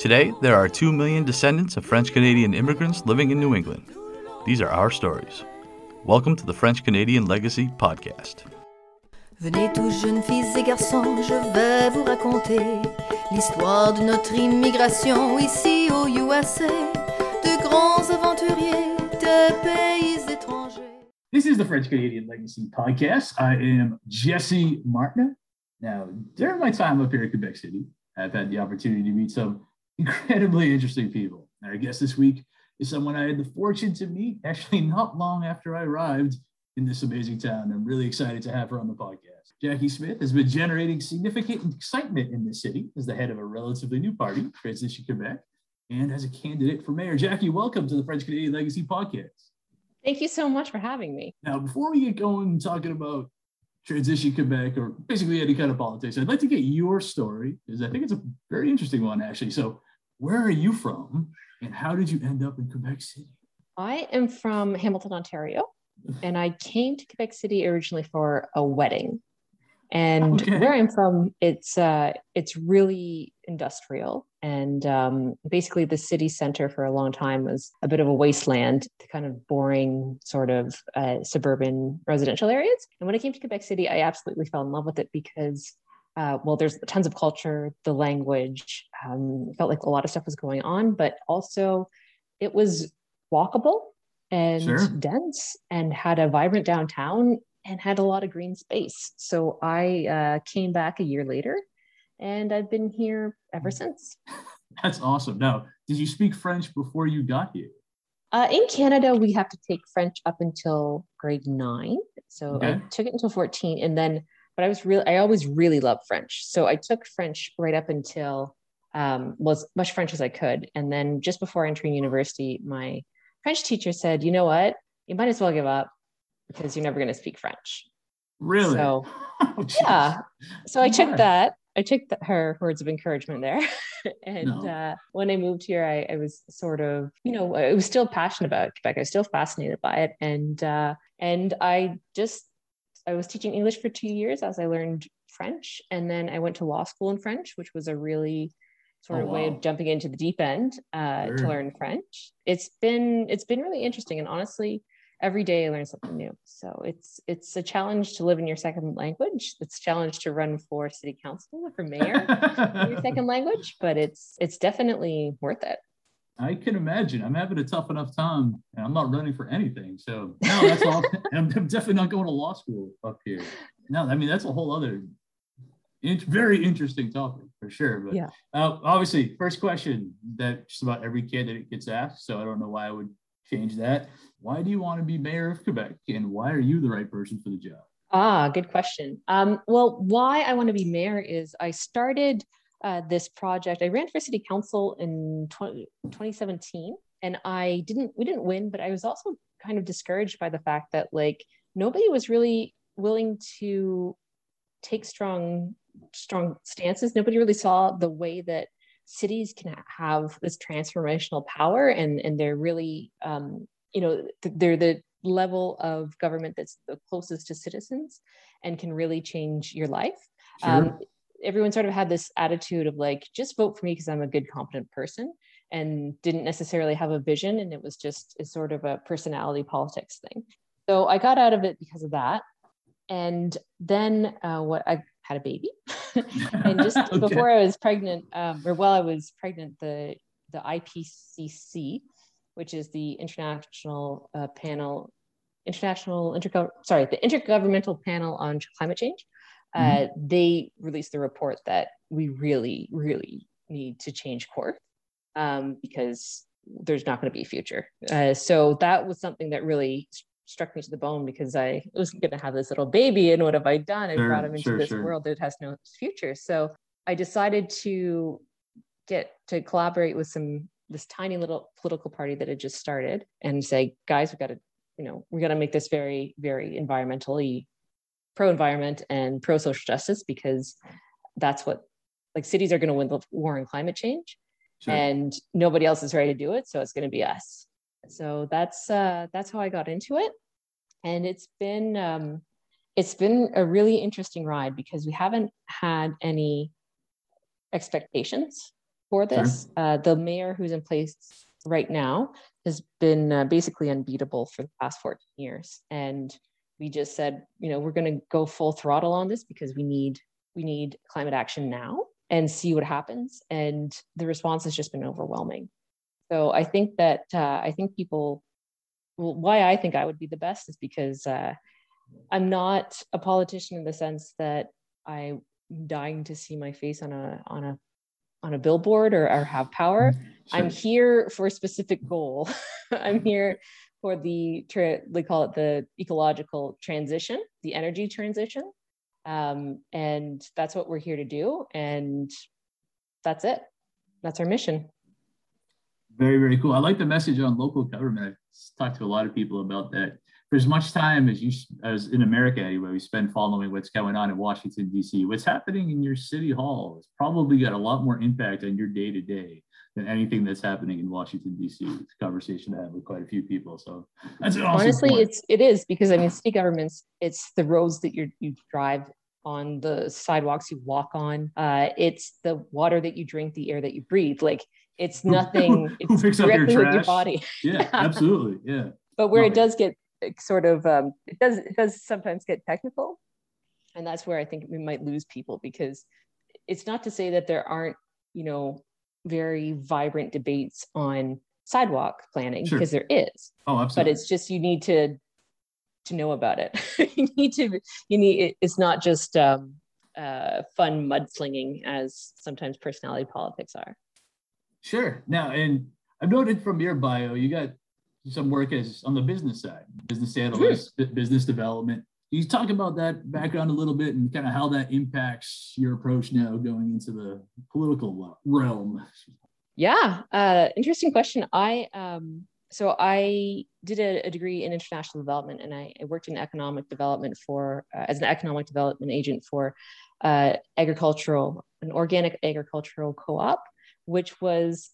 Today, there are 2 million descendants of French-Canadian immigrants living in New England. These are our stories. Welcome to the French-Canadian Legacy Podcast. Venez tous jeunes filles et garçons, je vais vous raconter l'histoire de notre immigration ici au USA, de grands aventuriers de pays étrangers. This is the French-Canadian Legacy Podcast. I am Jesse Martin. Now, during my time up here in Quebec City, I've had the opportunity to meet some incredibly interesting people. Our guest this week is someone I had the fortune to meet actually not long after I arrived in this amazing town. I'm really excited to have her on the podcast. Jackie Smith has been generating significant excitement in this city as the head of a relatively new party, Transition Quebec, and as a candidate for mayor. Jackie, welcome to the French Canadian Legacy Podcast. Thank you so much for having me. Now, before we get going talking about Transition Quebec or basically any kind of politics, I'd like to get your story because I think it's a very interesting one, actually. So, where are you from and how did you end up in Quebec City? I am from Hamilton, Ontario, and I came to Quebec City originally for a wedding. And where I'm from, it's really industrial. And basically the city center for a long time was a bit of a wasteland, the kind of boring sort of suburban residential areas. And when I came to Quebec City, I absolutely fell in love with it because there's tons of culture, the language, felt like a lot of stuff was going on, but also it was walkable and dense and had a vibrant downtown and had a lot of green space. So I came back a year later and I've been here ever since. That's awesome. Now, did you speak French before you got here? In Canada, we have to take French up until grade 9. So I took it until 14 and then I always really loved French. So I took French right up until, as much French as I could. And then just before entering university, my French teacher said, you know what, you might as well give up because you're never going to speak French. Really? So, So I took her words of encouragement there. And when I moved here, I was sort of, I was still passionate about Quebec. I was still fascinated by it. And I was teaching English for 2 years as I learned French. And then I went to law school in French, which was a really sort of way of jumping into the deep end to learn French. It's been really interesting. And honestly, every day I learn something new. So it's a challenge to live in your second language. It's a challenge to run for city council or for mayor in your second language, but it's definitely worth it. I can imagine. I'm having a tough enough time and I'm not running for anything. So no, that's all. I'm definitely not going to law school up here. No, I mean, that's a whole other very interesting topic for sure. But obviously, first question that just about every candidate gets asked. So I don't know why I would change that. Why do you want to be mayor of Quebec? And why are you the right person for the job? Good question. Why I want to be mayor is I started this project. I ran for city council in 2017 and we didn't win, but I was also kind of discouraged by the fact that nobody was really willing to take strong stances. Nobody really saw the way that cities can have this transformational power and they're really, they're the level of government that's the closest to citizens and can really change your life. Sure. Everyone sort of had this attitude of just vote for me because I'm a good, competent person and didn't necessarily have a vision. And it was just a sort of a personality politics thing. So I got out of it because of that. And then I had a baby and just before I was pregnant while I was pregnant, the IPCC, which is the Intergovernmental Panel on Climate Change, they released the report that we really, really need to change course because there's not going to be a future. So that was something that really struck me to the bone because I was going to have this little baby. And what have I done? I brought him into this world that has no future. So I decided to get to collaborate with this tiny little political party that had just started and say, guys, we got to make this very, very environmentally pro-environment and pro-social justice, because that's what cities are going to win the war on climate change and nobody else is ready to do it. So it's going to be us. So that's how I got into it. And it's been a really interesting ride because we haven't had any expectations for this. Sure. The mayor who's in place right now has been basically unbeatable for the past 14 years. And we just said, you know, we're going to go full throttle on this because we need climate action now and see what happens. And the response has just been overwhelming. So I think that why I think I would be the best is because I'm not a politician in the sense that I'm dying to see my face on a billboard or have power. Sure. I'm here for a specific goal. I'm here for they call it the ecological transition, the energy transition. And that's what we're here to do. And that's it. That's our mission. Very, very cool. I like the message on local government. I've talked to a lot of people about that. For as much time as in America anyway, we spend following what's going on in Washington, D.C., what's happening in your city hall has probably got a lot more impact on your day-to-day than anything that's happening in Washington, D.C. It's a conversation I had with quite a few people. So that's an awesome point. It is because, I mean, city governments, it's the roads that you drive on, the sidewalks you walk on. It's the water that you drink, the air that you breathe. Like, it's nothing. It's picks directly up your trash? With your body. Yeah, absolutely. Yeah. But where it does get sort of it does sometimes get technical, and that's where I think we might lose people, because it's not to say that there aren't, you know, very vibrant debates on sidewalk planning, because sure. There is. Oh, absolutely. But it's just you need to know about it. It's not just fun mudslinging as sometimes personality politics are. Sure. Now, and I've noted from your bio, you got some work as on the business side, business analyst, business development. Can you talk about that background a little bit and kind of how that impacts your approach now going into the political realm? Yeah, interesting question. I did a degree in international development, and I worked in economic development as an economic development agent for an organic agricultural co-op, which was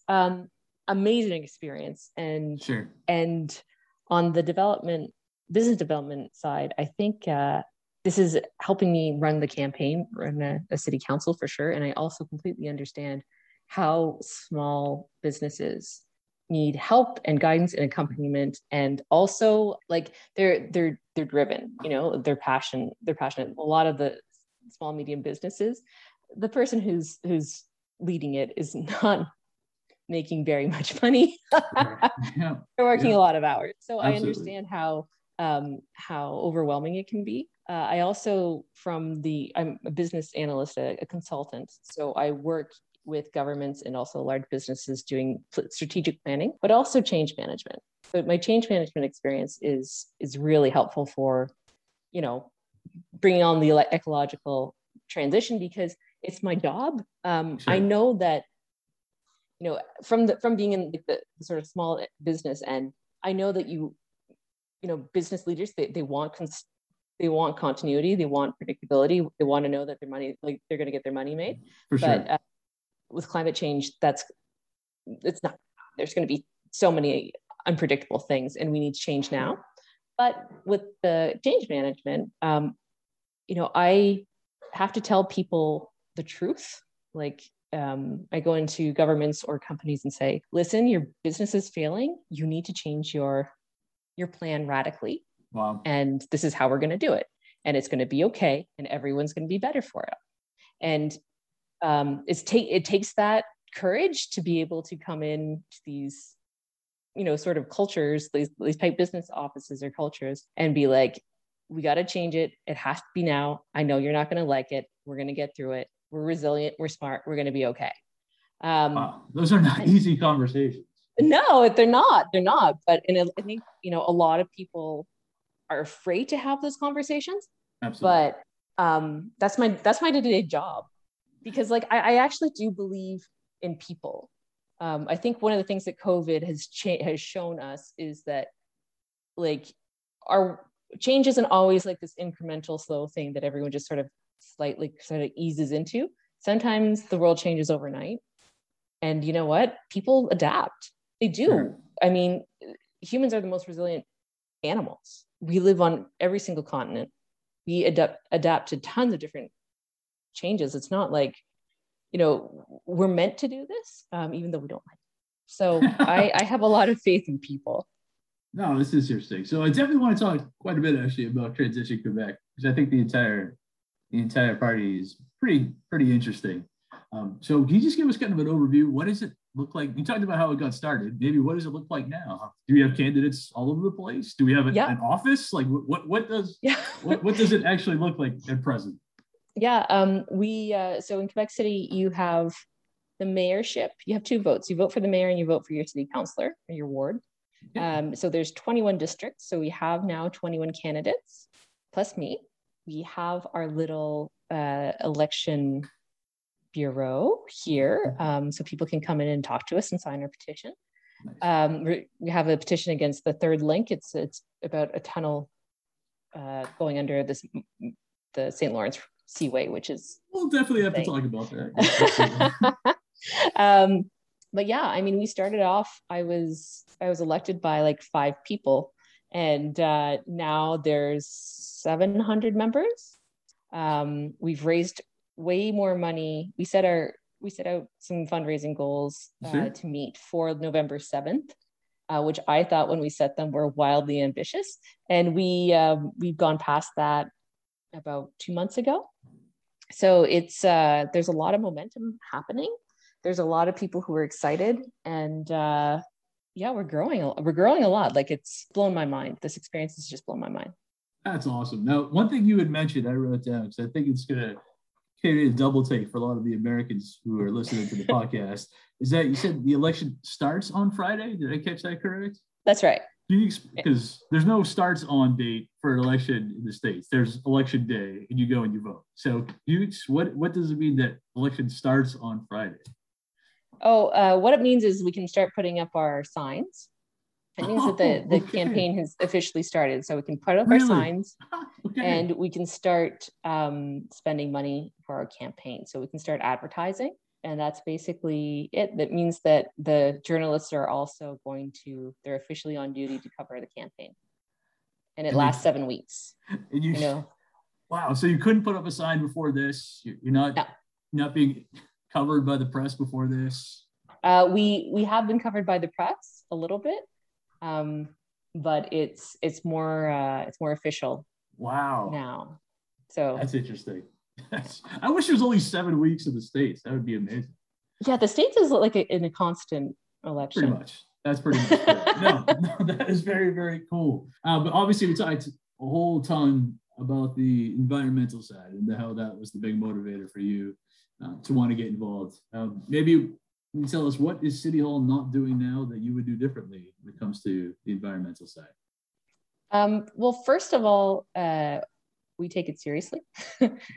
amazing experience. And sure. And on the business development side, I think this is helping me run the campaign, run a city council for sure. And I also completely understand how small businesses need help and guidance and accompaniment, and also like they're driven, you know, they're passionate. A lot of the small medium businesses, the person who's leading it is not making very much money. Yeah. They're working a lot of hours. So absolutely. I understand how overwhelming it can be. I also, I'm a business analyst, a consultant. So I work with governments and also large businesses doing strategic planning, but also change management. So my change management experience is really helpful for, you know, bringing on the ecological transition, because it's my job. Sure. I know that, you know, from being in the sort of small business, and I know that you know, business leaders, they want continuity, they want predictability, they want to know that they're going to get their money made. For but sure. With climate change, it's not. There's going to be so many unpredictable things, and we need change now. But with the change management, you know, I have to tell people the truth, like. I go into governments or companies and say, listen, your business is failing. You need to change your plan radically. Wow. And this is how we're going to do it. And it's going to be okay. And everyone's going to be better for it. And it takes that courage to be able to come in to these, you know, sort of cultures, these type business offices or cultures, and be like, we got to change it. It has to be now. I know you're not going to like it. We're going to get through it. We're resilient, we're smart, we're going to be okay. Wow. Those are not easy conversations. No, they're not. But I think, you know, a lot of people are afraid to have those conversations. Absolutely. But that's my day-to-day job, because like I actually do believe in people. I think one of the things that COVID has shown us is that like our change isn't always like this incremental slow thing that everyone just sort of eases into. Sometimes the world changes overnight, and you know what, people adapt. They do. Sure. I mean, humans are the most resilient animals. We live on every single continent. We adapt to tons of different changes. It's not like you know, we're meant to do this, even though we don't like it. So I have a lot of faith in people. No, this is interesting. So I definitely want to talk quite a bit actually about Transition Quebec, because I think the entire party is pretty interesting. So can you just give us kind of an overview? What does it look like? You talked about how it got started. Maybe what does it look like now? Do we have candidates all over the place? Do we have an office? Like what does it actually look like at present? Yeah, so in Quebec City, you have the mayorship. You have two votes. You vote for the mayor and you vote for your city councillor or your ward. Yeah. So there's 21 districts. So we have now 21 candidates, plus me. We have our little election bureau here, so people can come in and talk to us and sign our petition. We have a petition against the third link. It's about a tunnel going under the St. Lawrence Seaway, which is... We'll definitely have to talk about that. But yeah, I mean, we started off, I was elected by like 5 people, and now there's 700 members. We've raised way more money. We set out some fundraising goals to meet for November 7th, which I thought when we set them were wildly ambitious. And we've gone past that about 2 months ago. So it's there's a lot of momentum happening. There's a lot of people who are excited, and we're growing a lot. Like, it's blown my mind. This experience has just blown my mind. That's awesome. Now, one thing you had mentioned, I wrote down, because I think it's going to create a double take for a lot of the Americans who are listening to the podcast, is that you said the election starts on Friday. Did I catch that correct? That's right. Because there's no starts on date for an election in the States. There's election day, and you go and you vote. So what does it mean that election starts on Friday? Oh, what it means is we can start putting up our signs. It means that the campaign has officially started. So we can put up our signs, and we can start spending money for our campaign. So we can start advertising, and that's basically it. That means that the journalists are also they're officially on duty to cover the campaign. And it lasts 7 weeks. And you know? Wow, so you couldn't put up a sign before this. You're not being covered by the press before this. We have been covered by the press a little bit, but it's more official. Wow. Now. So that's interesting. I wish there was only 7 weeks in the States. That would be amazing. Yeah, the States is like in a constant election. Pretty much. That's pretty much it. No, that is very, very cool. But obviously, we talked a whole ton about the environmental side and how that was the big motivator for you to want to get involved. Maybe you can tell us, what is City Hall not doing now that you would do differently when it comes to the environmental side? Well, first of all, we take it seriously.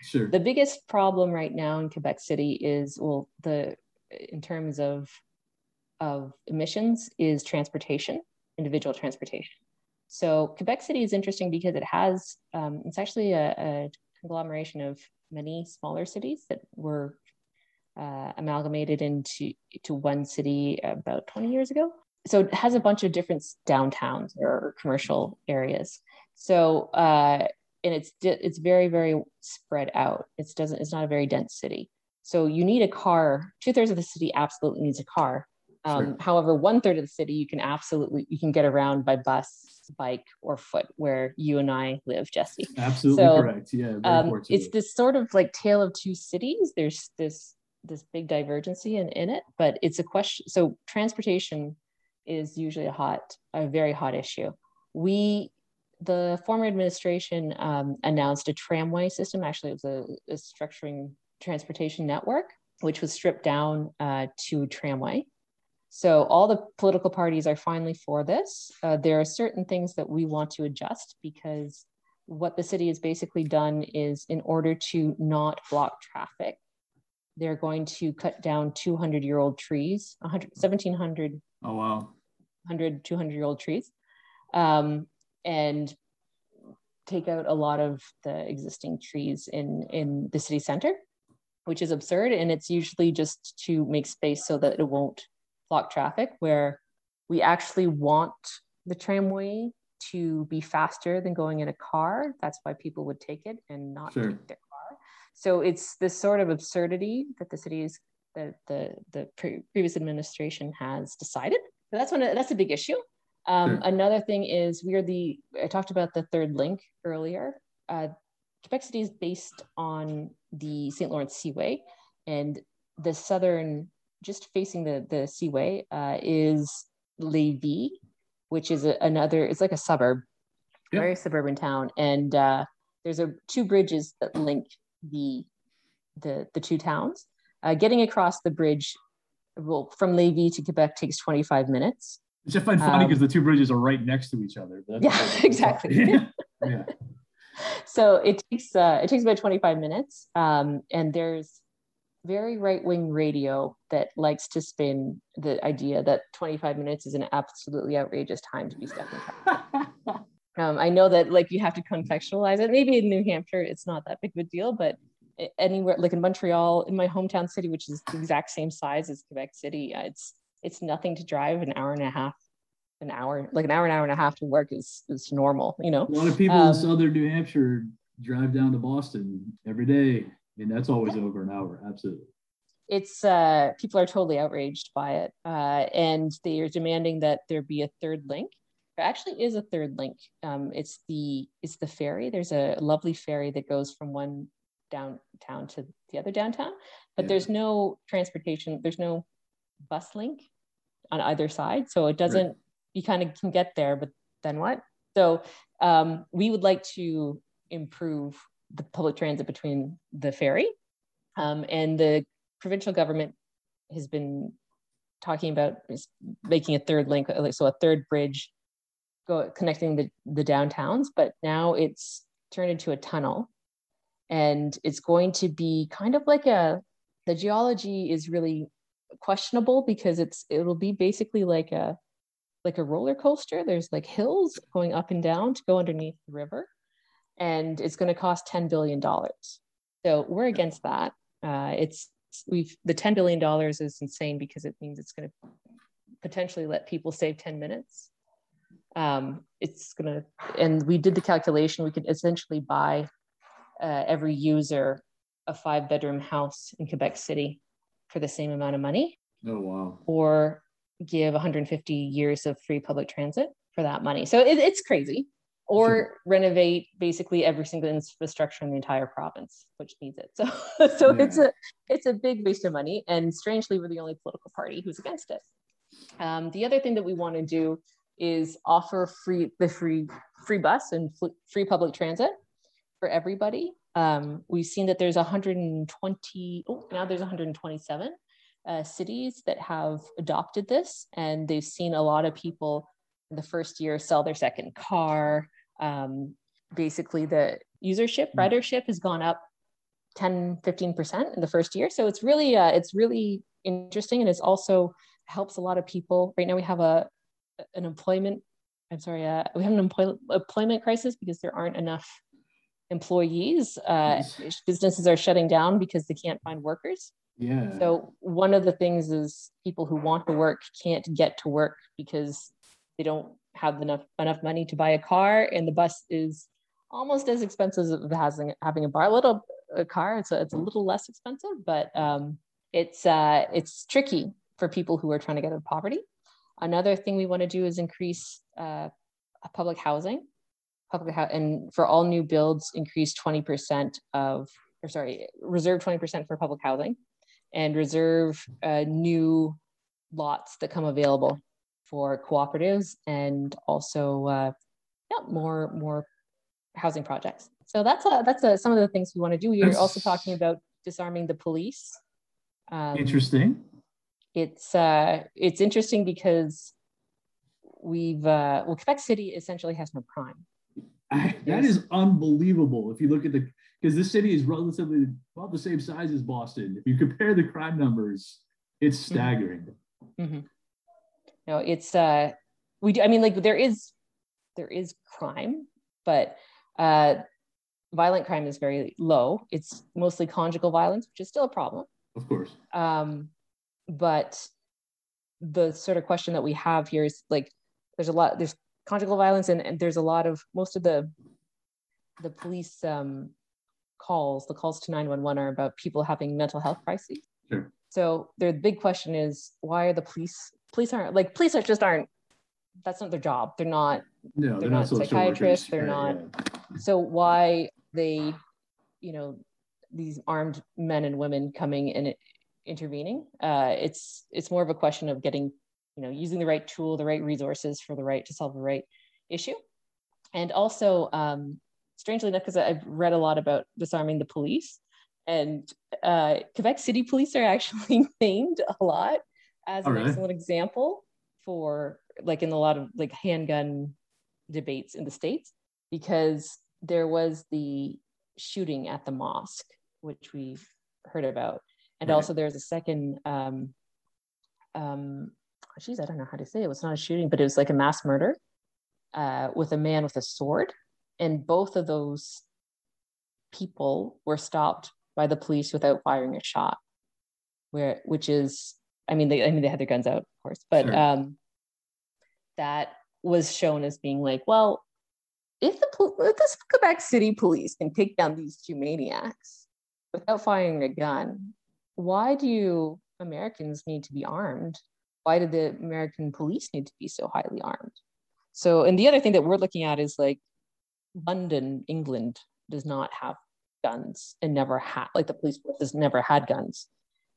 Sure. The biggest problem right now in Quebec City is, in terms of emissions, is transportation, individual transportation. So Quebec City is interesting because it has, it's actually a conglomeration of many smaller cities that were amalgamated into one city about 20 years ago. So it has a bunch of different downtowns or commercial areas. So, and it's very, very spread out. It's not a very dense city. So you need a car. 2/3 of the city absolutely needs a car. Sure. However, 1/3 of the city you can get around by bus, bike, or foot, where you and I live, Jesse. Absolutely correct. Yeah, it's this sort of like tale of two cities. There's this big divergence in it, but it's a question. So transportation is usually a very hot issue. The former administration announced a tramway system. Actually, it was a structuring transportation network, which was stripped down to tramway. So all the political parties are finally for this. There are certain things that we want to adjust, because what the city has basically done is, in order to not block traffic, they're going to cut down 200-year-old trees, 1,700, 100, 200-year-old trees, and take out a lot of the existing trees in the city center, which is absurd. And it's usually just to make space so that it won't block traffic, where we actually want the tramway to be faster than going in a car. That's why people would take it and not take their car. So it's this sort of absurdity that the cities, that the previous administration has decided. So that's a big issue. Another thing is I talked about the third link earlier. Quebec City is based on the St. Lawrence Seaway, and the southern, just facing the Seaway, is Lévis, which is another, it's like a suburb, very suburban town. And there's two bridges that link the two towns. Getting across the bridge from Lévis to Quebec takes 25 minutes. It's just funny because the two bridges are right next to each other. Exactly. Yeah. So it takes about 25 minutes, and there's very right-wing radio that likes to spin the idea that 25 minutes is an absolutely outrageous time to be stuck in traffic. I know that you have to contextualize it. Maybe in New Hampshire, it's not that big of a deal, but anywhere, like in Montreal, in my hometown city, which is the exact same size as Quebec City, it's nothing to drive an hour and a half to work is normal, A lot of people in southern New Hampshire drive down to Boston every day, and that's always over an hour. Absolutely. It's people are totally outraged by it, and they are demanding that there be a third link. There actually is a third link. It's the ferry. There's a lovely ferry that goes from one downtown to the other downtown, but there's no transportation. There's no bus link on either side, so it doesn't, you kind of can get there, but then what? So we would like to improve the public transit between the ferry, and the provincial government has been talking about making a third link, so a third bridge connecting the downtowns, but now it's turned into a tunnel, and it's going to be kind of like the geology is really questionable because it'll be basically like a roller coaster. There's hills going up and down to go underneath the river, and it's going to cost $10 billion. So we're against that. The $10 billion is insane because it means it's going to potentially let people save 10 minutes. And we did the calculation. We could essentially buy every user a 5-bedroom house in Quebec City for the same amount of money. Oh, wow. Or give 150 years of free public transit for that money. So it's crazy. Or renovate basically every single infrastructure in the entire province, which needs it. So it's a big waste of money. And strangely, we're the only political party who's against it. The other thing that we want to do is offer free bus and free public transit for everybody. We've seen that there's 127 cities that have adopted this, and they've seen a lot of people in the first year sell their second car. Basically, the ridership has gone up 10-15% in the first year. So it's really interesting, and it's also helps a lot of people. Right now, we have an employment crisis because there aren't enough employees. Businesses are shutting down because they can't find workers. Yeah. So one of the things is people who want to work can't get to work because they don't have enough money to buy a car, and the bus is almost as expensive as having a car. It's a little less expensive, but it's tricky for people who are trying to get out of poverty. Another thing we want to do is increase public housing. And for all new builds, increase 20% reserve 20% for public housing, and reserve new lots that come available for cooperatives, and also more housing projects. So that's some of the things we want to do. You're also talking about disarming the police. Interesting. It's interesting because Quebec City essentially has no crime. That is unbelievable. If you look at because this city is relatively about the same size as Boston. If you compare the crime numbers, it's staggering. Mm-hmm. No, there is crime, but violent crime is very low. It's mostly conjugal violence, which is still a problem. Of course. But the sort of question that we have here is there's conjugal violence, and there's most of the police calls, the calls to 911 are about people having mental health crises. Sure. So their big question is, why are the police aren't, that's not their job. They're not psychiatrists. They're not. Yeah. So why they, these armed men and women coming and intervening, it's more of a question of getting, using the right tool, the right resources for the right to solve the right issue. And also, strangely enough, because I've read a lot about disarming the police, and Quebec City Police are actually named a lot as an excellent example for in a lot of handgun debates in the States, because there was the shooting at the mosque, which we've heard about. And also there's a second, I don't know how to say it. It was not a shooting, but it was a mass murder with a man with a sword. And both of those people were stopped by the police without firing a shot, they had their guns out, of course, but that was shown as being if this Quebec City Police can take down these two maniacs without firing a gun, why do Americans need to be armed? Why do the American police need to be so highly armed? So, and the other thing that we're looking at is London, England does not have guns and never had, the police force has never had guns.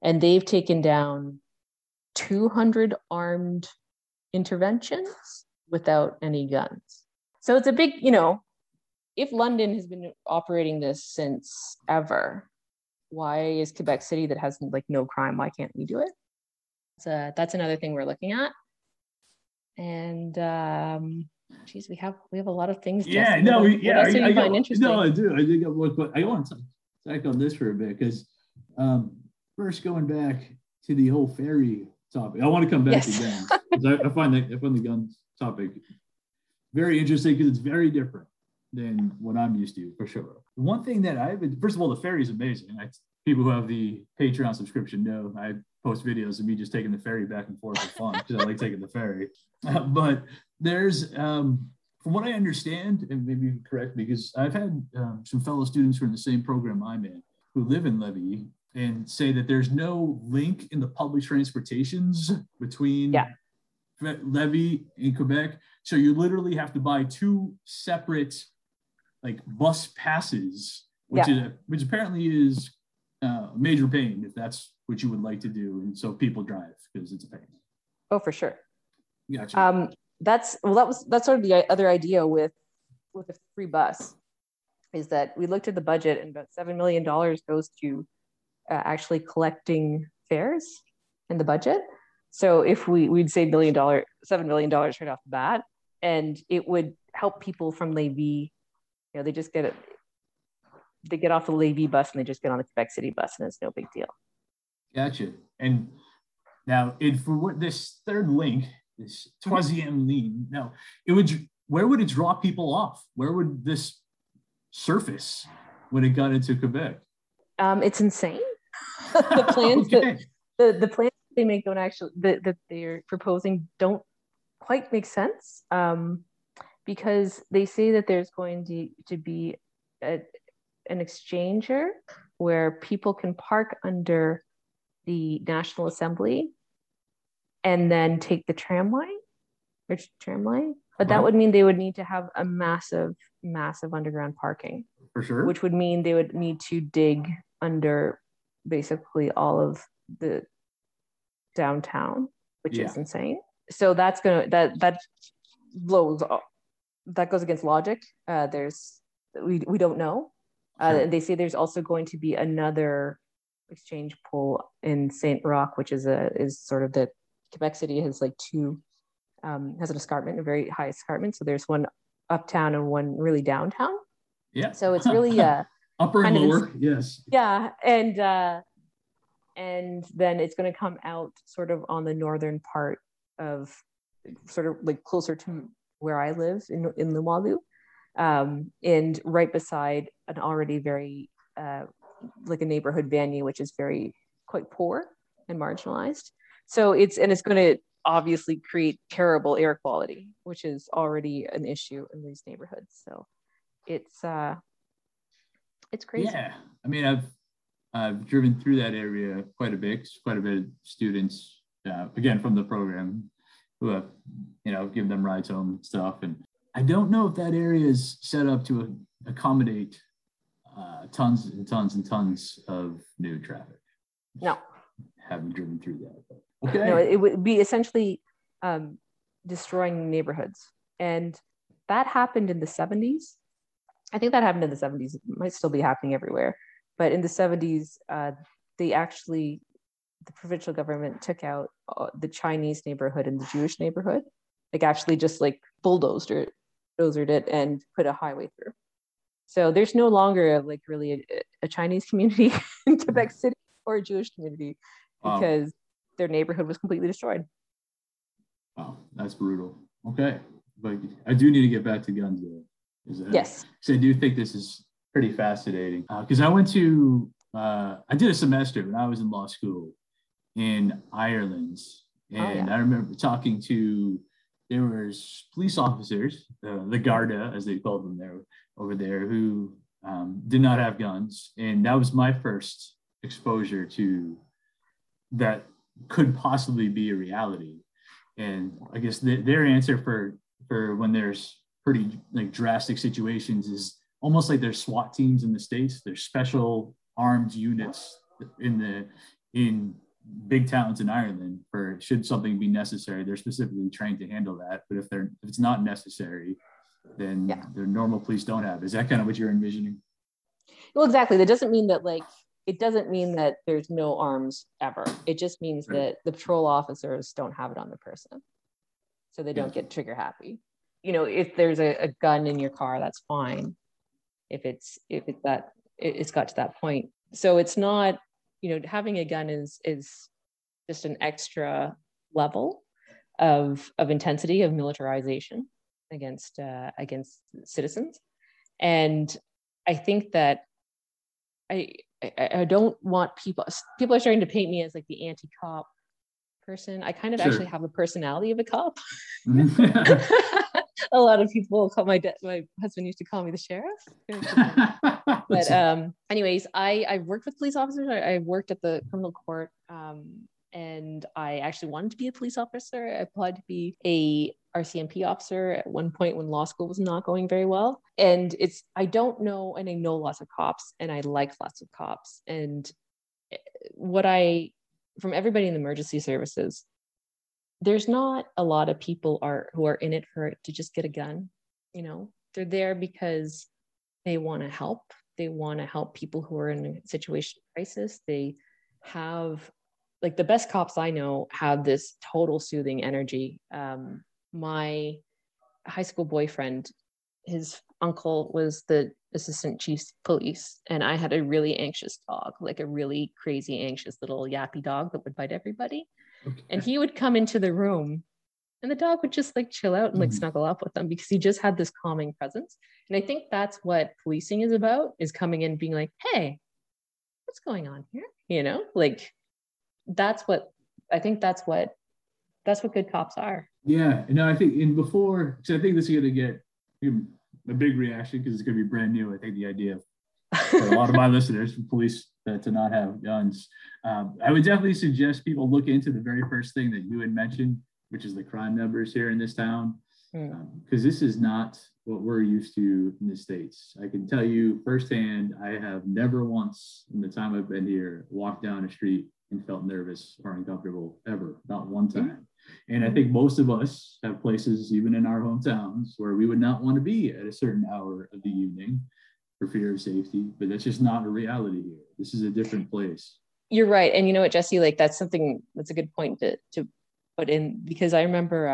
And they've taken down 200 armed interventions without any guns. So it's a big, if London has been operating this since ever, why is Quebec City that has no crime, why can't we do it? So that's another thing we're looking at. And we have a lot of things. Yeah, Justin. I do. I think but I want to back on this for a bit, because first going back to the whole ferry topic, I want to come back to guns. I find the gun topic very interesting because it's very different than what I'm used to, for sure. One thing that first of all, the ferry is amazing. People who have the Patreon subscription know I post videos of me just taking the ferry back and forth for fun because I like taking the ferry. But there's, from what I understand, and maybe you can correct me, because I've had some fellow students who are in the same program I'm in who live in Lévis and say that there's no link in the public transportations between Lévis and Quebec. So you literally have to buy two separate bus passes, which apparently is major pain if that's what you would like to do. And so people drive because it's a pain. Oh, for sure. Gotcha. That's sort of the other idea with a free bus, is that we looked at the budget and about $7 million goes to actually collecting fares in the budget. So if we'd say $7 million right off the bat, and it would help people from Lévis. They just they get off the Lévis bus and they just get on the Quebec City bus, and it's no big deal. Gotcha. And now, for what this third link, this troisième ligne, now where would it draw people off? Where would this surface when it got into Quebec? It's insane. The plans the plans they make don't actually that they're proposing don't quite make sense. Because they say that there's going to be an exchanger where people can park under the National Assembly and then take the tram line. But that would mean they would need to have a massive underground parking. For sure. Which would mean they would need to dig under basically all of the downtown, which is insane. So that's going to, that blows up. That goes against logic. We don't know. And they say there's also going to be another exchange pool in St. Roch, which is sort of the Quebec City has has an escarpment, a very high escarpment. So there's one uptown and one really downtown. Yeah. So it's really upper and lower. Yes. Yeah, and then it's going to come out sort of on the northern part of sort of closer to where I live in Limoilou, and right beside an already very a neighborhood venue, which is quite poor and marginalized. So it's going to obviously create terrible air quality, which is already an issue in these neighborhoods. So it's It's crazy. Yeah. I mean, I've driven through that area quite a bit of students, again, from the program who have, given them rides home and stuff. And I don't know if that area is set up to accommodate tons and tons and tons of new traffic. No. Haven't driven through that. But. Okay. No, it would be essentially destroying neighborhoods. And that happened in the 70s. I think that happened in the 70s. It might still be happening everywhere. But in the 70s, the provincial government took out the Chinese neighborhood and the Jewish neighborhood, bulldozed it and put a highway through. So there's no longer really a Chinese community in Quebec City or a Jewish community because their neighborhood was completely destroyed. Wow, that's brutal. Okay, but I do need to get back to guns though. Yes. So I do think this is pretty fascinating because I did a semester when I was in law school in Ireland. And I remember talking to, there was police officers, the Garda, as they called them there, over there, who did not have guns. And that was my first exposure to that could possibly be a reality. And I guess their answer for when there's pretty drastic situations is almost like there's SWAT teams in the States. There's special armed units in big towns in Ireland for should something be necessary. They're specifically trained to handle that. But if it's not necessary, then the normal police don't have. Is that kind of what you're envisioning? Well, exactly. That doesn't mean that it doesn't mean that there's no arms ever. It just means that the patrol officers don't have it on the person. So they don't get trigger happy. If there's a gun in your car, that's fine. It's got to that point. So it's not, having a gun is just an extra level of intensity, of militarization against citizens. And I think that I don't want people are starting to paint me as the anti-cop person. I kind of actually have a personality of a cop. A lot of people call my husband used to call me the sheriff. But anyways, I've worked with police officers. I worked at the criminal court and I actually wanted to be a police officer. I applied to be a RCMP officer at one point when law school was not going very well. And I know lots of cops and I like lots of cops. And from everybody in the emergency services, there's not a lot of people who are in it for to just get a gun. They're there because they want to help. They want to help people who are in a situation of crisis. They have the best cops I know have this total soothing energy. My high school boyfriend, his uncle was the assistant chief of police, and I had a really anxious dog, a really crazy anxious little yappy dog that would bite everybody. Okay. And he would come into the room and the dog would just chill out and snuggle up with them because he just had this calming presence. And I think that's what policing is about, is coming in being hey, what's going on here? That's what good cops are. Yeah. No, I think I think this is going to get a big reaction because it's going to be brand new. I think the idea for a lot of my listeners from police to not have guns. I would definitely suggest people look into the very first thing that you had mentioned, which is the crime numbers here in this town, because this is not what we're used to in the States. I can tell you firsthand, I have never once in the time I've been here walked down a street and felt nervous or uncomfortable ever, not one time. And I think most of us have places, even in our hometowns, where we would not want to be at a certain hour of the evening for fear of safety, but that's just not a reality here. This is a different place. You're right. And you know what, Jesse, that's something that's a good point to put in, because I remember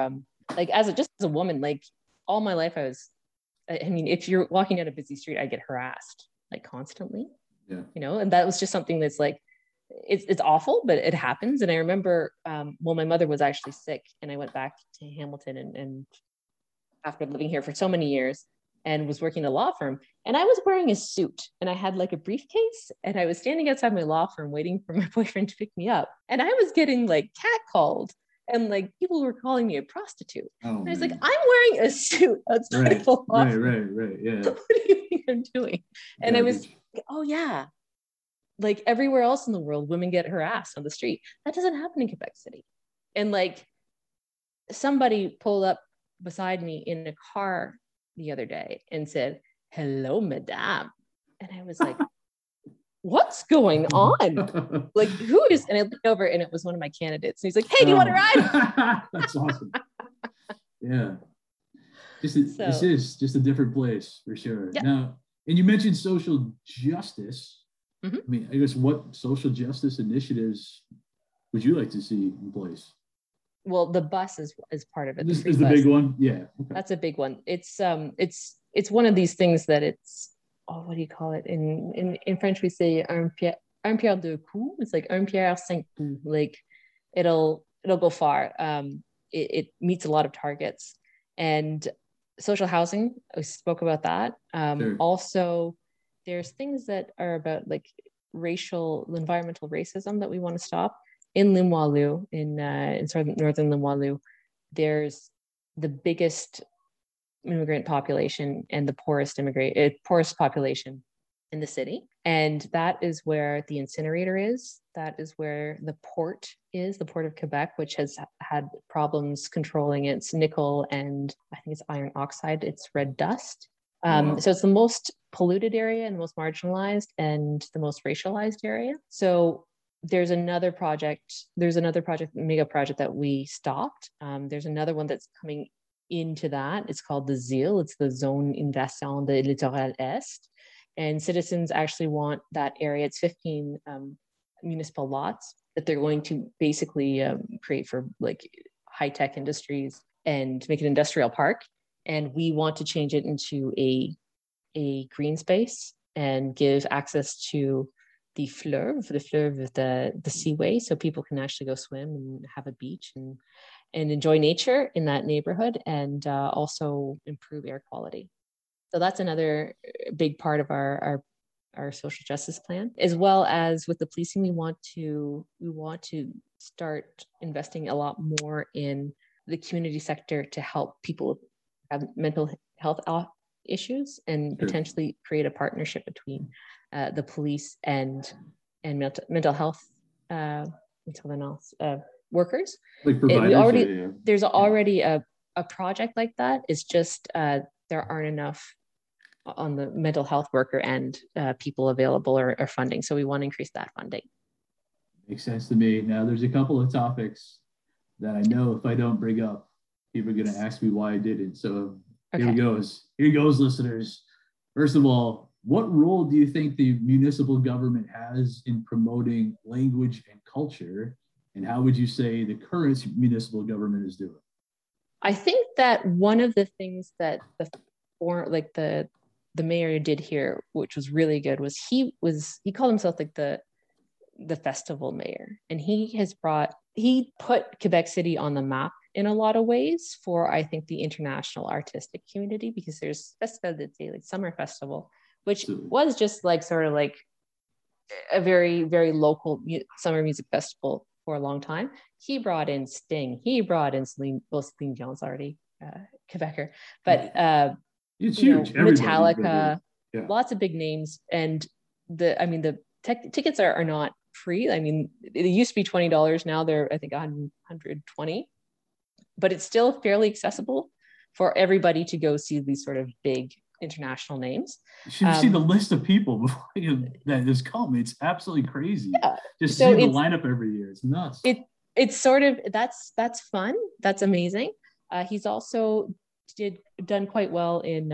as a woman, all my life if you're walking down a busy street, I get harassed constantly, and that was just something that's it's awful, but it happens. And I remember, my mother was actually sick and I went back to Hamilton and after living here for so many years and was working at a law firm, and I was wearing a suit and I had a briefcase and I was standing outside my law firm waiting for my boyfriend to pick me up. And I was getting catcalled and people were calling me a prostitute. Oh, and I was man. I'm wearing a suit outside the law firm. Right. Yeah. What do you think I'm doing? And I was oh yeah, like everywhere else in the world, women get harassed on the street. That doesn't happen in Quebec City. And like somebody pulled up beside me in a car the other day and said, hello, madame. And I was like, what's going on? Like, who is? And I looked over and it was one of my candidates. And he's like, hey, do you want to ride? That's awesome. Yeah. This is just a different place for sure. Yeah. Now, and you mentioned social justice. Mm-hmm. I mean, I guess what social justice initiatives would you like to see in place? Well, the bus is part of it. This is the big one. Yeah. Okay. That's a big one. It's one of these things that it's, what do you call it? In French, we say un pierre deux coups. It's like un pierre cinq coups. Like it'll go far. It meets a lot of targets. And social housing, we spoke about that. Sure. Also, there's things that are about like environmental racism that we want to stop. In Limoilou, in northern Limoilou, there's the biggest immigrant population and the poorest population in the city. And that is where the incinerator is. That is where the port is, the Port of Quebec, which has had problems controlling its nickel and I think it's iron oxide, it's red dust. So it's the most polluted area and the most marginalized and the most racialized area. So there's another mega project that we stopped. There's another one that's coming into that. It's called the ZIL. It's the Zone d'Investissement du Littoral Est. And citizens actually want that area. It's 15 municipal lots that they're going to basically create for like high-tech industries and make an industrial park. And we want to change it into a green space and give access to the fleuve, the seaway, so people can actually go swim and have a beach and enjoy nature in that neighborhood and also improve air quality. So that's another big part of our social justice plan, as well as with the policing. We want to start investing a lot more in the community sector to help people have mental health issues and potentially create a partnership between the police and mental health workers. Like providers, there's already a project like that. It's just there aren't enough on the mental health worker end people available or funding. So we want to increase that funding. Makes sense to me. Now there's a couple of topics that I know if I don't bring up, people are going to ask me why I didn't. So here it goes, listeners. First of all, what role do you think the municipal government has in promoting language and culture? And how would you say the current municipal government is doing? I think that one of the things that the mayor did here, which was really good, was he called himself like the festival mayor, and he put Quebec City on the map in a lot of ways for, I think, the international artistic community, because there's Festival d'été, like summer festival, which was just like sort of like a very, very local summer music festival for a long time. He brought in Sting. He brought in Celine Dion's already Quebecer, but it's huge. Metallica, lots of big names, and tickets are not free. I mean, it used to be $20. Now they're, I think, $120, but it's still fairly accessible for everybody to go see these sort of big international names. You should see the list of people before that has come. It's absolutely crazy. Yeah. Just so seeing the lineup every year. It's nuts. It's sort of, that's fun. That's amazing. He's also done quite well in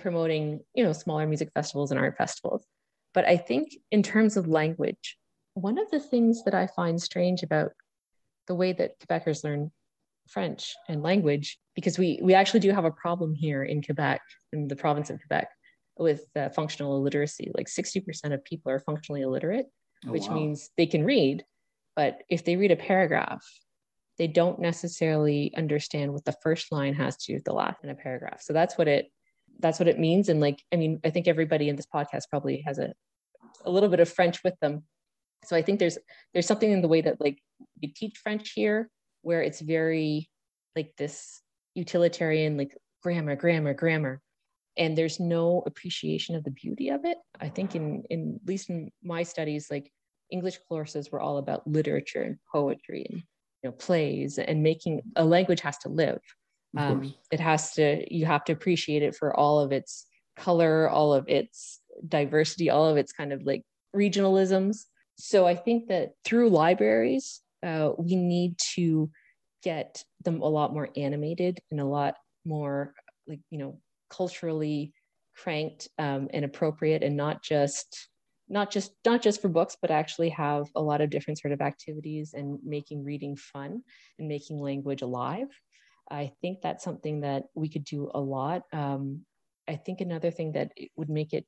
promoting, smaller music festivals and art festivals. But I think in terms of language, one of the things that I find strange about the way that Quebecers learn French and language, because we actually do have a problem here in Quebec, in the province of Quebec, with functional illiteracy. Like 60% of people are functionally illiterate, means they can read, but if they read a paragraph, they don't necessarily understand what the first line has to do with the last in a paragraph. So that's what it means. And like, I mean, I think everybody in this podcast probably has a little bit of French with them. So I think there's something in the way that like we teach French here, where it's very like this utilitarian, like grammar. and there's no appreciation of the beauty of it. I think in at least in my studies, like English courses were all about literature and poetry and plays, and making a language has to live. You have to appreciate it for all of its color, all of its diversity, all of its kind of like regionalisms. So I think that through libraries, we need to get them a lot more animated and a lot more like, culturally cranked and appropriate, and not just for books, but actually have a lot of different sort of activities and making reading fun and making language alive. I think that's something that we could do a lot. I think another thing that it would make it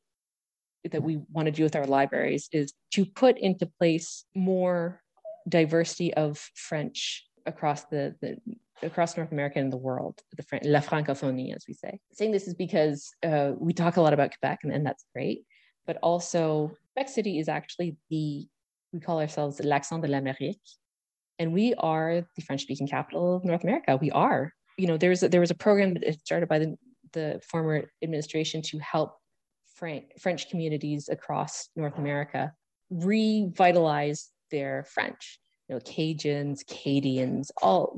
that we want to do with our libraries is to put into place more diversity of French across across North America and the world, the French, la francophonie, as we say. I'm saying this is because we talk a lot about Quebec, and that's great, but also Quebec City is actually we call ourselves l'accent de l'Amérique, and we are the French-speaking capital of North America. We are. There was a program that started by the former administration to help French communities across North America revitalize their French. Cajuns, Cadians, all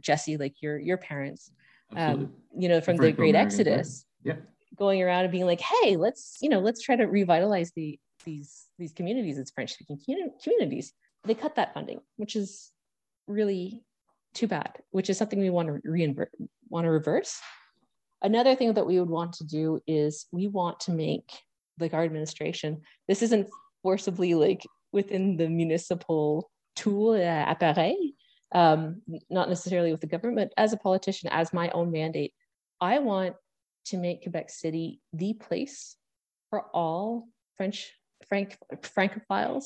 Jesse, your parents, from the Great Exodus, going around and being like, hey, let's try to revitalize these communities as French-speaking communities. They cut that funding, which is really too bad, which is something we want to reverse. Another thing that we would want to do is we want to make our administration, this isn't forcibly within the municipal tool, appareil, not necessarily with the government, as a politician, as my own mandate, I want to make Quebec City the place for all Francophiles.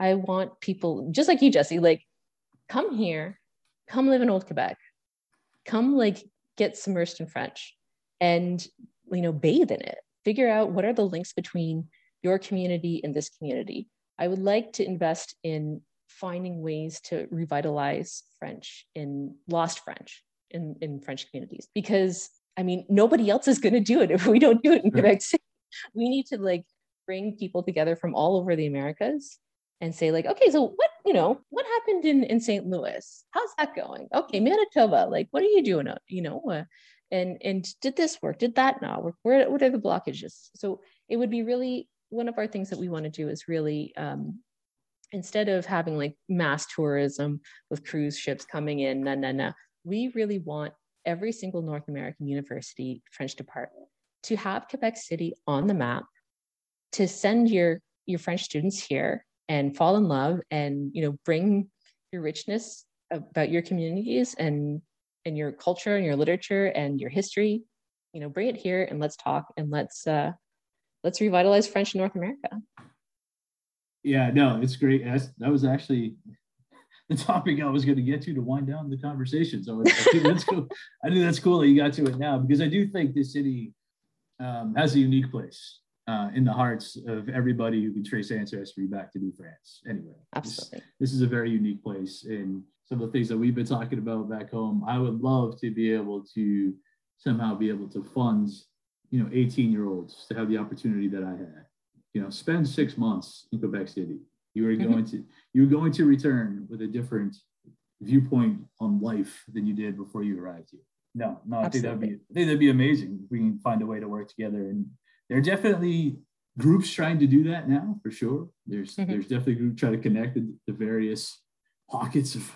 I want people, just like you, Jesse, come here, come live in old Quebec, come get submersed in French and, bathe in it. Figure out what are the links between your community and this community. I would like to invest in finding ways to revitalize French in lost French in French communities, because nobody else is going to do it if we don't do it in Quebec City. We need to bring people together from all over the Americas and say okay, so what happened in St. Louis? How's that going? Okay, Manitoba, what are you doing? And did this work? Did that not work? What are the blockages? So it would be really one of our things that we want to do is really instead of having mass tourism with cruise ships coming in, we really want every single North American university French department to have Quebec City on the map, to send your French students here and fall in love and, bring your richness about your communities and your culture and your literature and your history, bring it here and let's talk and let's revitalize French in North America. Yeah, no, it's great. That was actually the topic I was going to get to wind down the conversation. So that's cool. I think that's cool that you got to it now, because I do think this city has a unique place in the hearts of everybody who can trace ancestry back to New France. Anyway, absolutely. This is a very unique place. And some of the things that we've been talking about back home, I would love to be able to somehow fund, 18-year-olds to have the opportunity that I had. Spend 6 months in Quebec City. You're going to return with a different viewpoint on life than you did before you arrived here. No, I think that'd be amazing if we can find a way to work together. And there are definitely groups trying to do that now, for sure. There's definitely groups trying to connect the various pockets of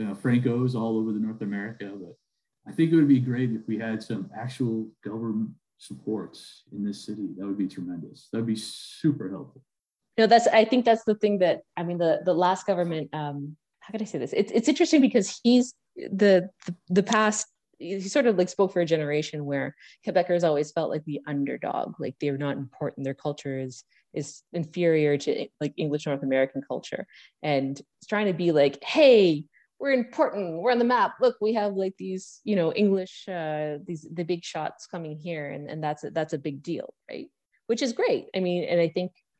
Francos all over the North America. But I think it would be great if we had some actual government supports in this city. That would be tremendous. That'd be super helpful. I think that's the thing that the last government. How could I say this? It's interesting because he's the past. He sort of spoke for a generation where Quebecers always felt the underdog, they're not important. Their culture is inferior to English North American culture, and it's trying to be hey, we're important. We're on the map. Look, we have these, English, the big shots coming here, and that's a big deal, right? Which is great. And I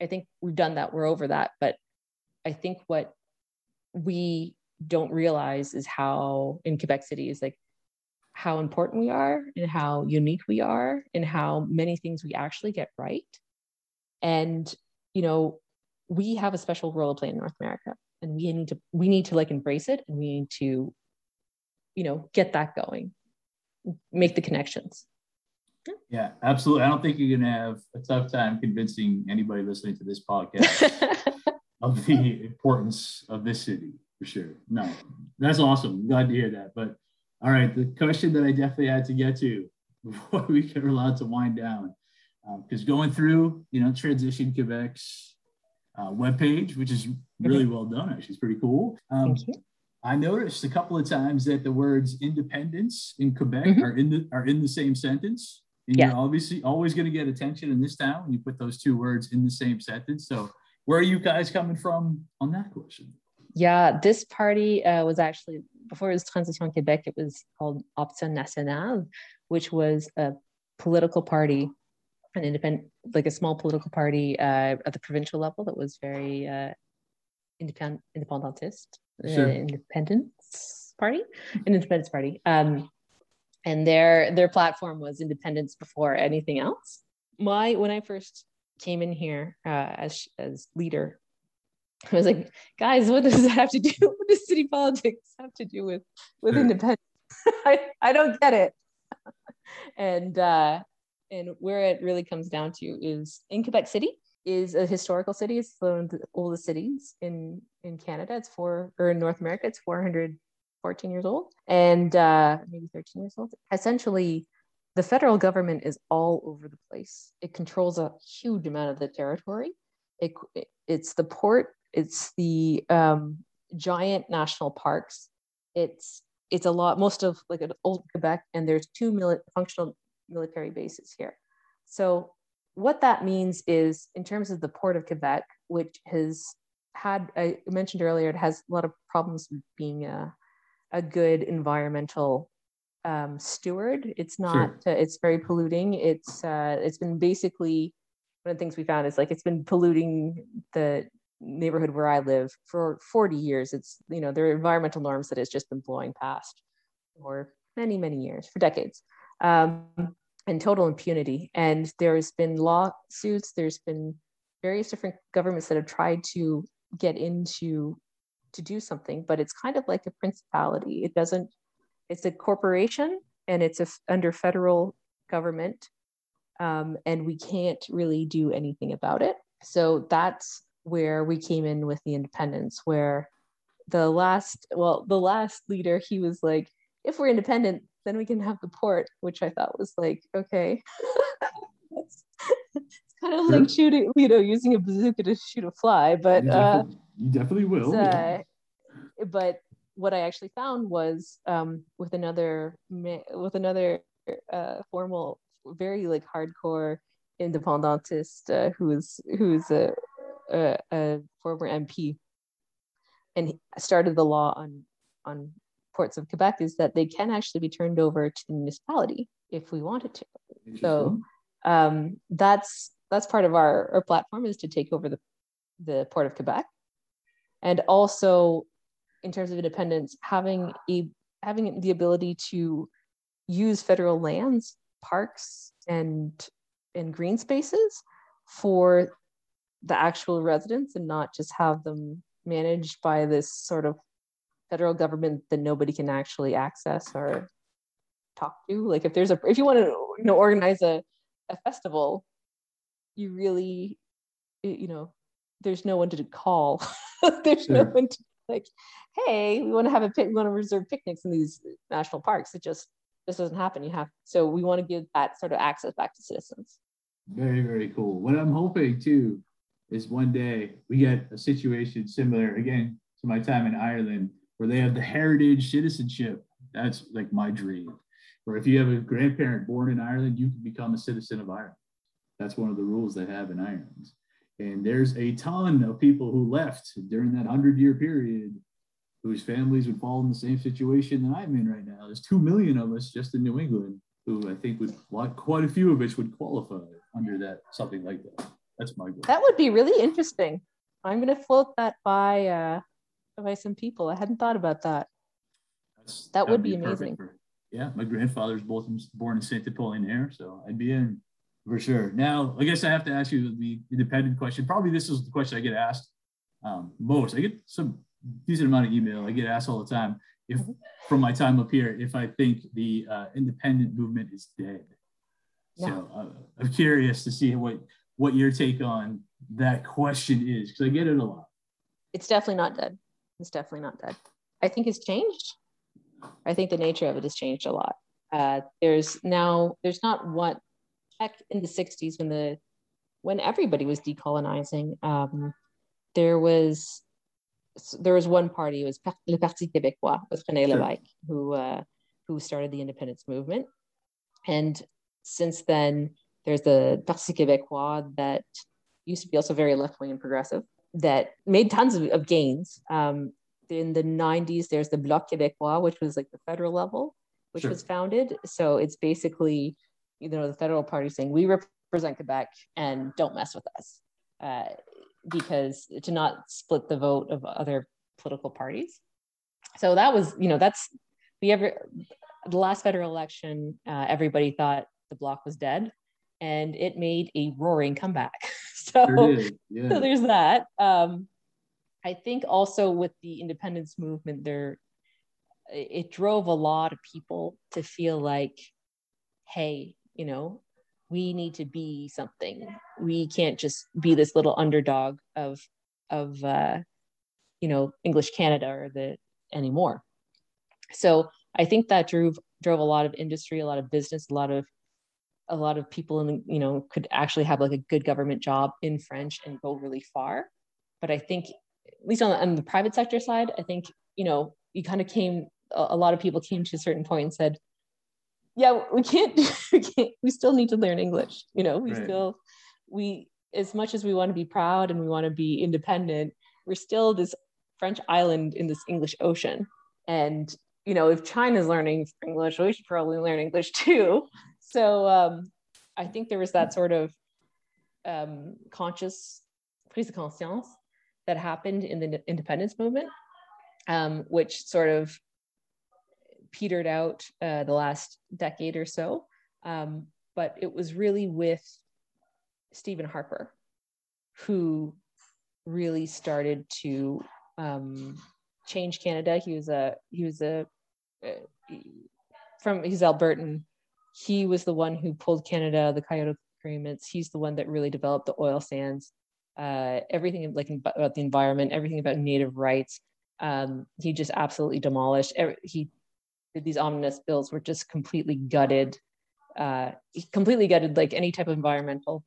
think we've done that. We're over that. But I think what we don't realize is how in Quebec City is how important we are and how unique we are and how many things we actually get right. And, you know, we have a special role to play in North America, and we need to like embrace it, and we need to, you know, get that going, make the connections. Yeah, absolutely. I don't think you're going to have a tough time convincing anybody listening to this podcast of the importance of this city, for sure. No, that's awesome. Glad to hear that. But all right, the question that I definitely had to get to before we were allowed to wind down, because going through, you know, Transition Quebec's webpage, which is really well done, actually, it's pretty cool. Thank you. I noticed a couple of times that the words independence in Quebec are in the same sentence. And you're obviously always going to get attention in this town when you put those two words in the same sentence. So where are you guys coming from on that question? Yeah, this party was actually, before it was Transition Quebec, it was called Option Nationale, which was a political party, an independent, like a small political party at the provincial level that was very independentist. Sure. Independence Party. And their platform was independence before anything else. When I first came in here as leader, I was like, guys, what does that have to do? What does city politics have to do with independence? I don't get it. And where it really comes down to is in Quebec City. Is a historical city. It's one of the oldest cities in Canada. It's in North America, it's 414 years old and maybe 13 years old. Essentially, the federal government is all over the place. It controls a huge amount of the territory. It's the port, it's the giant national parks. It's a lot, most of like an old Quebec, and there's two functional military bases here. So what that means is, in terms of the Port of Quebec, which has had, I mentioned earlier, it has a lot of problems with being a good environmental steward. It's not, it's very polluting. It's been basically, one of the things we found is like, it's been polluting the neighborhood where I live for 40 years. It's, you know, there are environmental norms that it's just been blowing past for many, many years, for decades. And total impunity. And there's been lawsuits, there's been various different governments that have tried to get into to do something, but it's kind of like a principality. It's a corporation, and it's under federal government, and we can't really do anything about it. So that's where we came in with the independence, where the last leader, he was like, if we're independent, then we can have the port, which I thought was like, okay. It's kind of like shooting, you know, using a bazooka to shoot a fly, but you definitely will. But what I actually found was with another formal, very like hardcore independentist who's a former MP, and he started the law on ports of Quebec, is that they can actually be turned over to the municipality if we wanted to. So that's part of our platform, is to take over the Port of Quebec. And also, in terms of independence, having the ability to use federal lands, parks, and green spaces for the actual residents, and not just have them managed by this sort of federal government that nobody can actually access or talk to. Like if you want to, you know, organize a festival, you really, you know, there's no one to call. There's no one to like, hey, we want to reserve picnics in these national parks. It just, this doesn't happen. So we want to give that sort of access back to citizens. Very, very cool. What I'm hoping too is one day we get a situation similar again to my time in Ireland, where they have the heritage citizenship. That's like my dream. Where if you have a grandparent born in Ireland, you can become a citizen of Ireland. That's one of the rules they have in Ireland. And there's a ton of people who left during that 100-year period whose families would fall in the same situation that I'm in right now. There's 2 million of us just in New England who I think would, quite a few of us would qualify under that, something like that. That's my goal. That would be really interesting. I'm going to float that by some people. I hadn't thought about that. That would be amazing. yeah, my grandfather's both born in St. Apollinaire, so I'd be in for sure. Now, I guess I have to ask you the independent question. Probably this is the question I get asked most. I get some decent amount of email. I get asked all the time if, from my time up here, if I think the independent movement is dead. Yeah. So I'm curious to see what your take on that question is, because I get it a lot. It's definitely not dead. It's definitely not dead. I think it's changed. I think the nature of it has changed a lot. There's not what heck in the 60s when everybody was decolonizing, there was one party, it was le Parti Québécois with René Lévesque, who started the independence movement. And since then, there's the Parti Québécois that used to be also very left-wing and progressive, that made tons of gains. In the 90s, there's the Bloc Québécois, which was like the federal level, which was founded. So it's basically, the federal party saying, we represent Quebec and don't mess with us, because to not split the vote of other political parties. So that was, the last federal election, everybody thought the Bloc was dead, and it made a roaring comeback. So there's that. I think also with the independence movement, it drove a lot of people to feel like, hey, we need to be something. We can't just be this little underdog of English Canada anymore. So I think that drove a lot of industry, a lot of business, a lot of people could actually have like a good government job in French and go really far. But I think, at least on the private sector side, I think, a lot of people came to a certain point and said, yeah, we still need to learn English. As much as we want to be proud and we want to be independent, we're still this French island in this English ocean. And, if China's learning English, we should probably learn English too. So I think there was that sort of conscious prise de conscience that happened in the independence movement, which sort of petered out the last decade or so. But it was really with Stephen Harper who really started to change Canada. He's Albertan. He was the one who pulled Canada, the Kyoto agreements. He's the one that really developed the oil sands, everything like about the environment, everything about native rights. He just absolutely demolished. He did these omnibus bills were just completely gutted like any type of environmental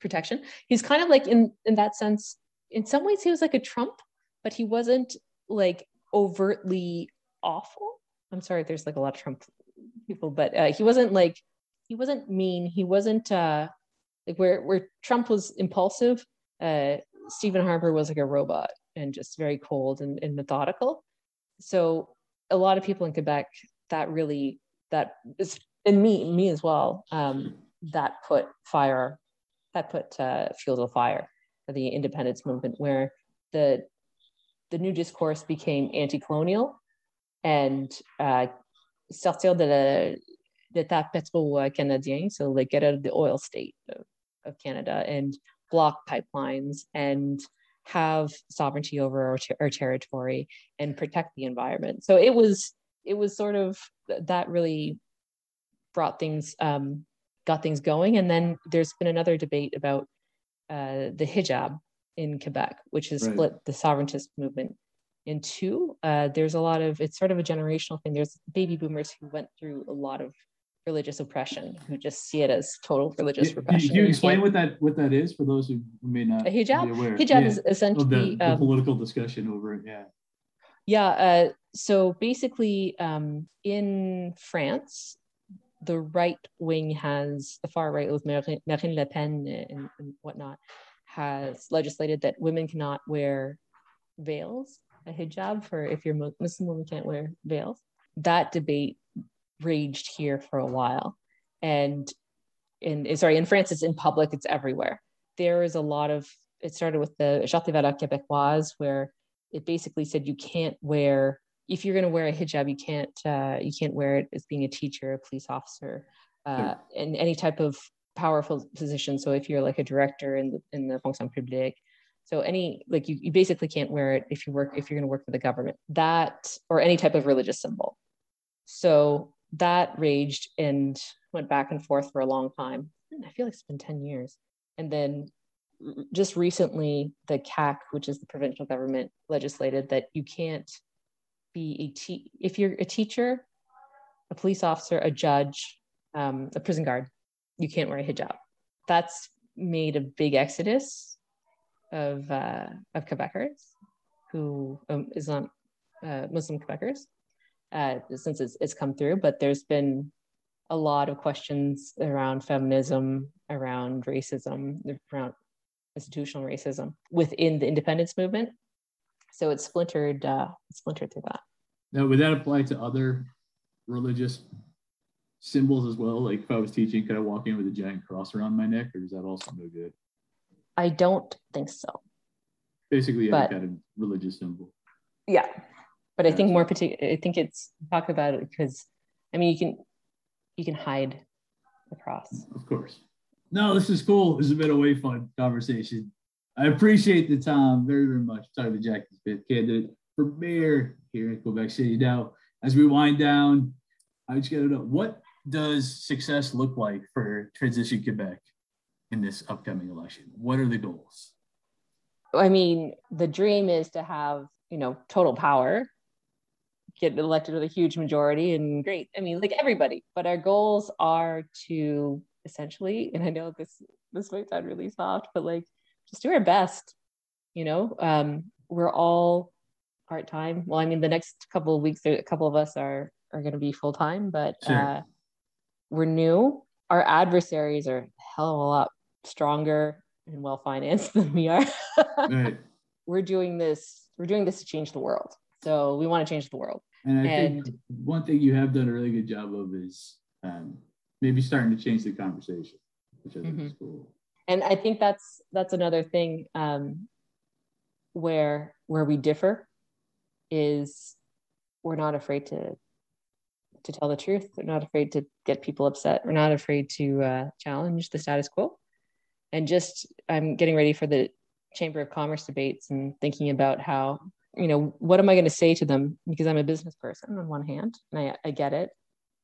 protection. He's kind of like in that sense, in some ways he was like a Trump, but he wasn't like overtly awful. I'm sorry, there's like a lot of Trump people, but he wasn't mean. He wasn't like where Trump was impulsive, Stephen Harper was like a robot and just very cold and methodical. So a lot of people in Quebec, and me as well, that put fuel to the fire for the independence movement, where the new discourse became anti-colonial and sortir de l'état pétro-canadien, so like get out of the oil state of Canada and block pipelines and have sovereignty over our territory and protect the environment. So it was sort of that really got things going. And then there's been another debate about the hijab in Quebec, which has split the sovereigntist movement in two. There's a lot of, it's sort of a generational thing. There's baby boomers who went through a lot of religious oppression, who just see it as total religious repression. Can you explain what that is for those who may not be aware? Hijab is essentially the political discussion over it. Yeah. So basically, in France, the right wing has the far right with Marine Le Pen and whatnot has legislated that women cannot wear veils, a hijab for if you're Muslim woman can't wear veils. That debate raged here for a while, and in France it's in public, it's everywhere. There is a lot of, it started with the Charte des valeurs québécoise, where it basically said you can't wear if you're going to wear a hijab, you can't wear it as being a teacher, a police officer, and any type of powerful position. So if you're like a director in the fonction publique, so any, like, you basically can't wear it if you're going to work for the government, that, or any type of religious symbol. So that raged and went back and forth for a long time. I feel like it's been 10 years. And then just recently, the CAQ, which is the provincial government, legislated that you can't be if you're a teacher, a police officer, a judge, a prison guard, you can't wear a hijab. That's made a big exodus of Quebecers who Muslim Quebecers since it's come through, but there's been a lot of questions around feminism, around racism, around institutional racism within the independence movement. So it's splintered through that. Now, would that apply to other religious symbols as well? Like, if I was teaching, could I walk in with a giant cross around my neck, or is that also no good? I don't think so. Basically, any kind of religious symbol. Yeah, but I think more particular. I think it's talk about it because, I mean, you can hide the cross. Of course. No, this is cool. This has been a way fun conversation. I appreciate the time very, very much. I'm talking to Jackie Smith, candidate for mayor here in Quebec City. Now, as we wind down, I just got to know, what does success look like for Transition Quebec in this upcoming election? What are the goals? I mean, the dream is to have, total power, get elected with a huge majority, and great. I mean, like everybody, but our goals are to essentially, and I know this might sound really soft, but like, just do our best, we're all part-time. Well, I mean, the next couple of weeks, a couple of us are going to be full-time, but sure. We're new. Our adversaries are a hell of a lot stronger and well-financed than we are. Right. We're doing this to change the world. So we want to change the world. And I think one thing you have done a really good job of is maybe starting to change the conversation, which I think is cool. And I think that's another thing where we differ is we're not afraid to tell the truth. We're not afraid to get people upset. We're not afraid to challenge the status quo. And just I'm getting ready for the Chamber of Commerce debates and thinking about how, what am I going to say to them? Because I'm a business person on one hand, and I get it,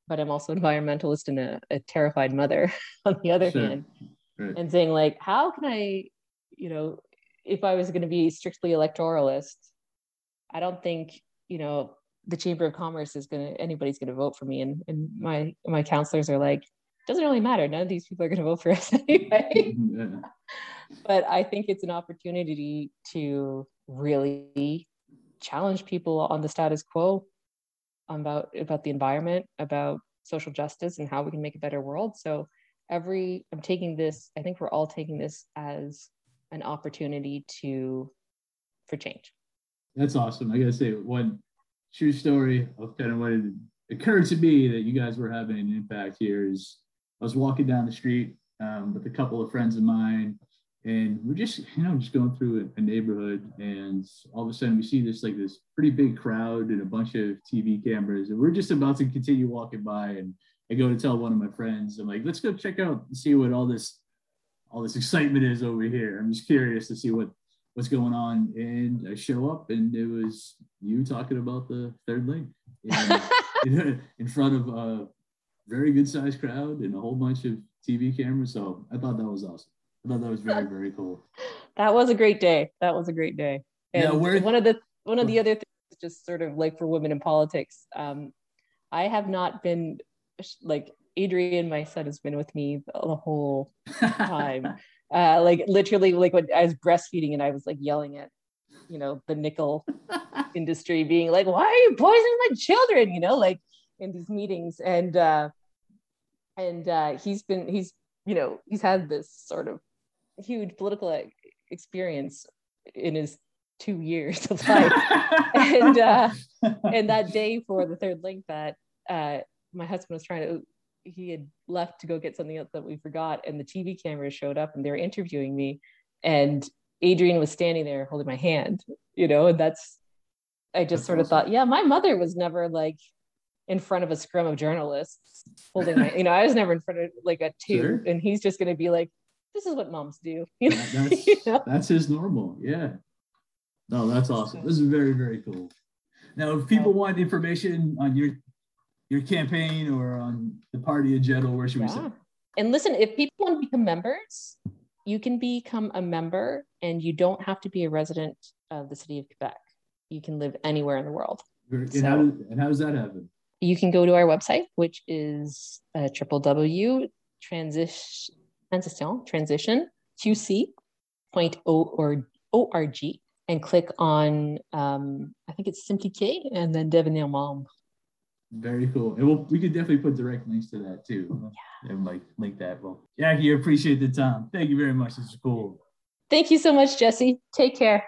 but I'm also an environmentalist and a terrified mother on the other hand. Right. And saying, like, how can I, if I was going to be strictly electoralist, I don't think, the Chamber of Commerce anybody's going to vote for me. And my counselors are like, doesn't really matter. None of these people are going to vote for us anyway. Yeah. But I think it's an opportunity to really challenge people on the status quo about the environment, about social justice, and how we can make a better world. So I think we're all taking this as an opportunity for change. That's awesome. I gotta say, one true story of kind of what occurred to me that you guys were having an impact here is I was walking down the street with a couple of friends of mine, and we're just, just going through a neighborhood, and all of a sudden we see this pretty big crowd and a bunch of TV cameras, and we're just about to continue walking by, and I go to tell one of my friends, I'm like, let's go check out and see what all this excitement is over here. I'm just curious to see what's going on. And I show up, and it was you talking about the third link in front of a very good sized crowd and a whole bunch of TV cameras. So I thought that was awesome. I thought that was very, very cool. That was a great day. And now, one of the other things, just sort of like for women in politics, I have not been, like, Adrian, my son, has been with me the whole time. Literally, when I was breastfeeding and I was like yelling at, the nickel industry, being like, why are you poisoning my children? In these meetings. And he's had this sort of huge political experience in his 2 years of life. And that day for the third link that, my husband was he had left to go get something else that we forgot, and the TV cameras showed up and they were interviewing me, and Adrian was standing there holding my hand, and that's I just sort of thought, yeah, my mother was never like in front of a scrum of journalists holding my, you know, I was never in front of like a tube, sure. And he's just going to be like, this is what moms do. You know? That's, you know? That's his normal. Yeah. No, that's awesome. This is very, very cool. Now, if people want information on your campaign or on the party in general, where should we send? And listen, if people want to become members, you can become a member and you don't have to be a resident of the city of Quebec. You can live anywhere in the world. And how does that happen? You can go to our website, which is www.transitionqc.org and click on, I think it's Simpliqué and then Devenir Membre. Very cool. And we could definitely put direct links to that too. Yeah. And link that. Well, Jackie, I appreciate the time. Thank you very much. This is cool. Thank you so much, Jesse. Take care.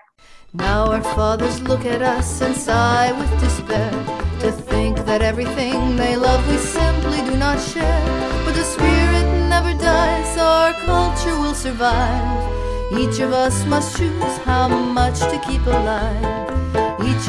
Now our fathers look at us and sigh with despair, to think that everything they love we simply do not share. But the spirit never dies, our culture will survive. Each of us must choose how much to keep alive. Each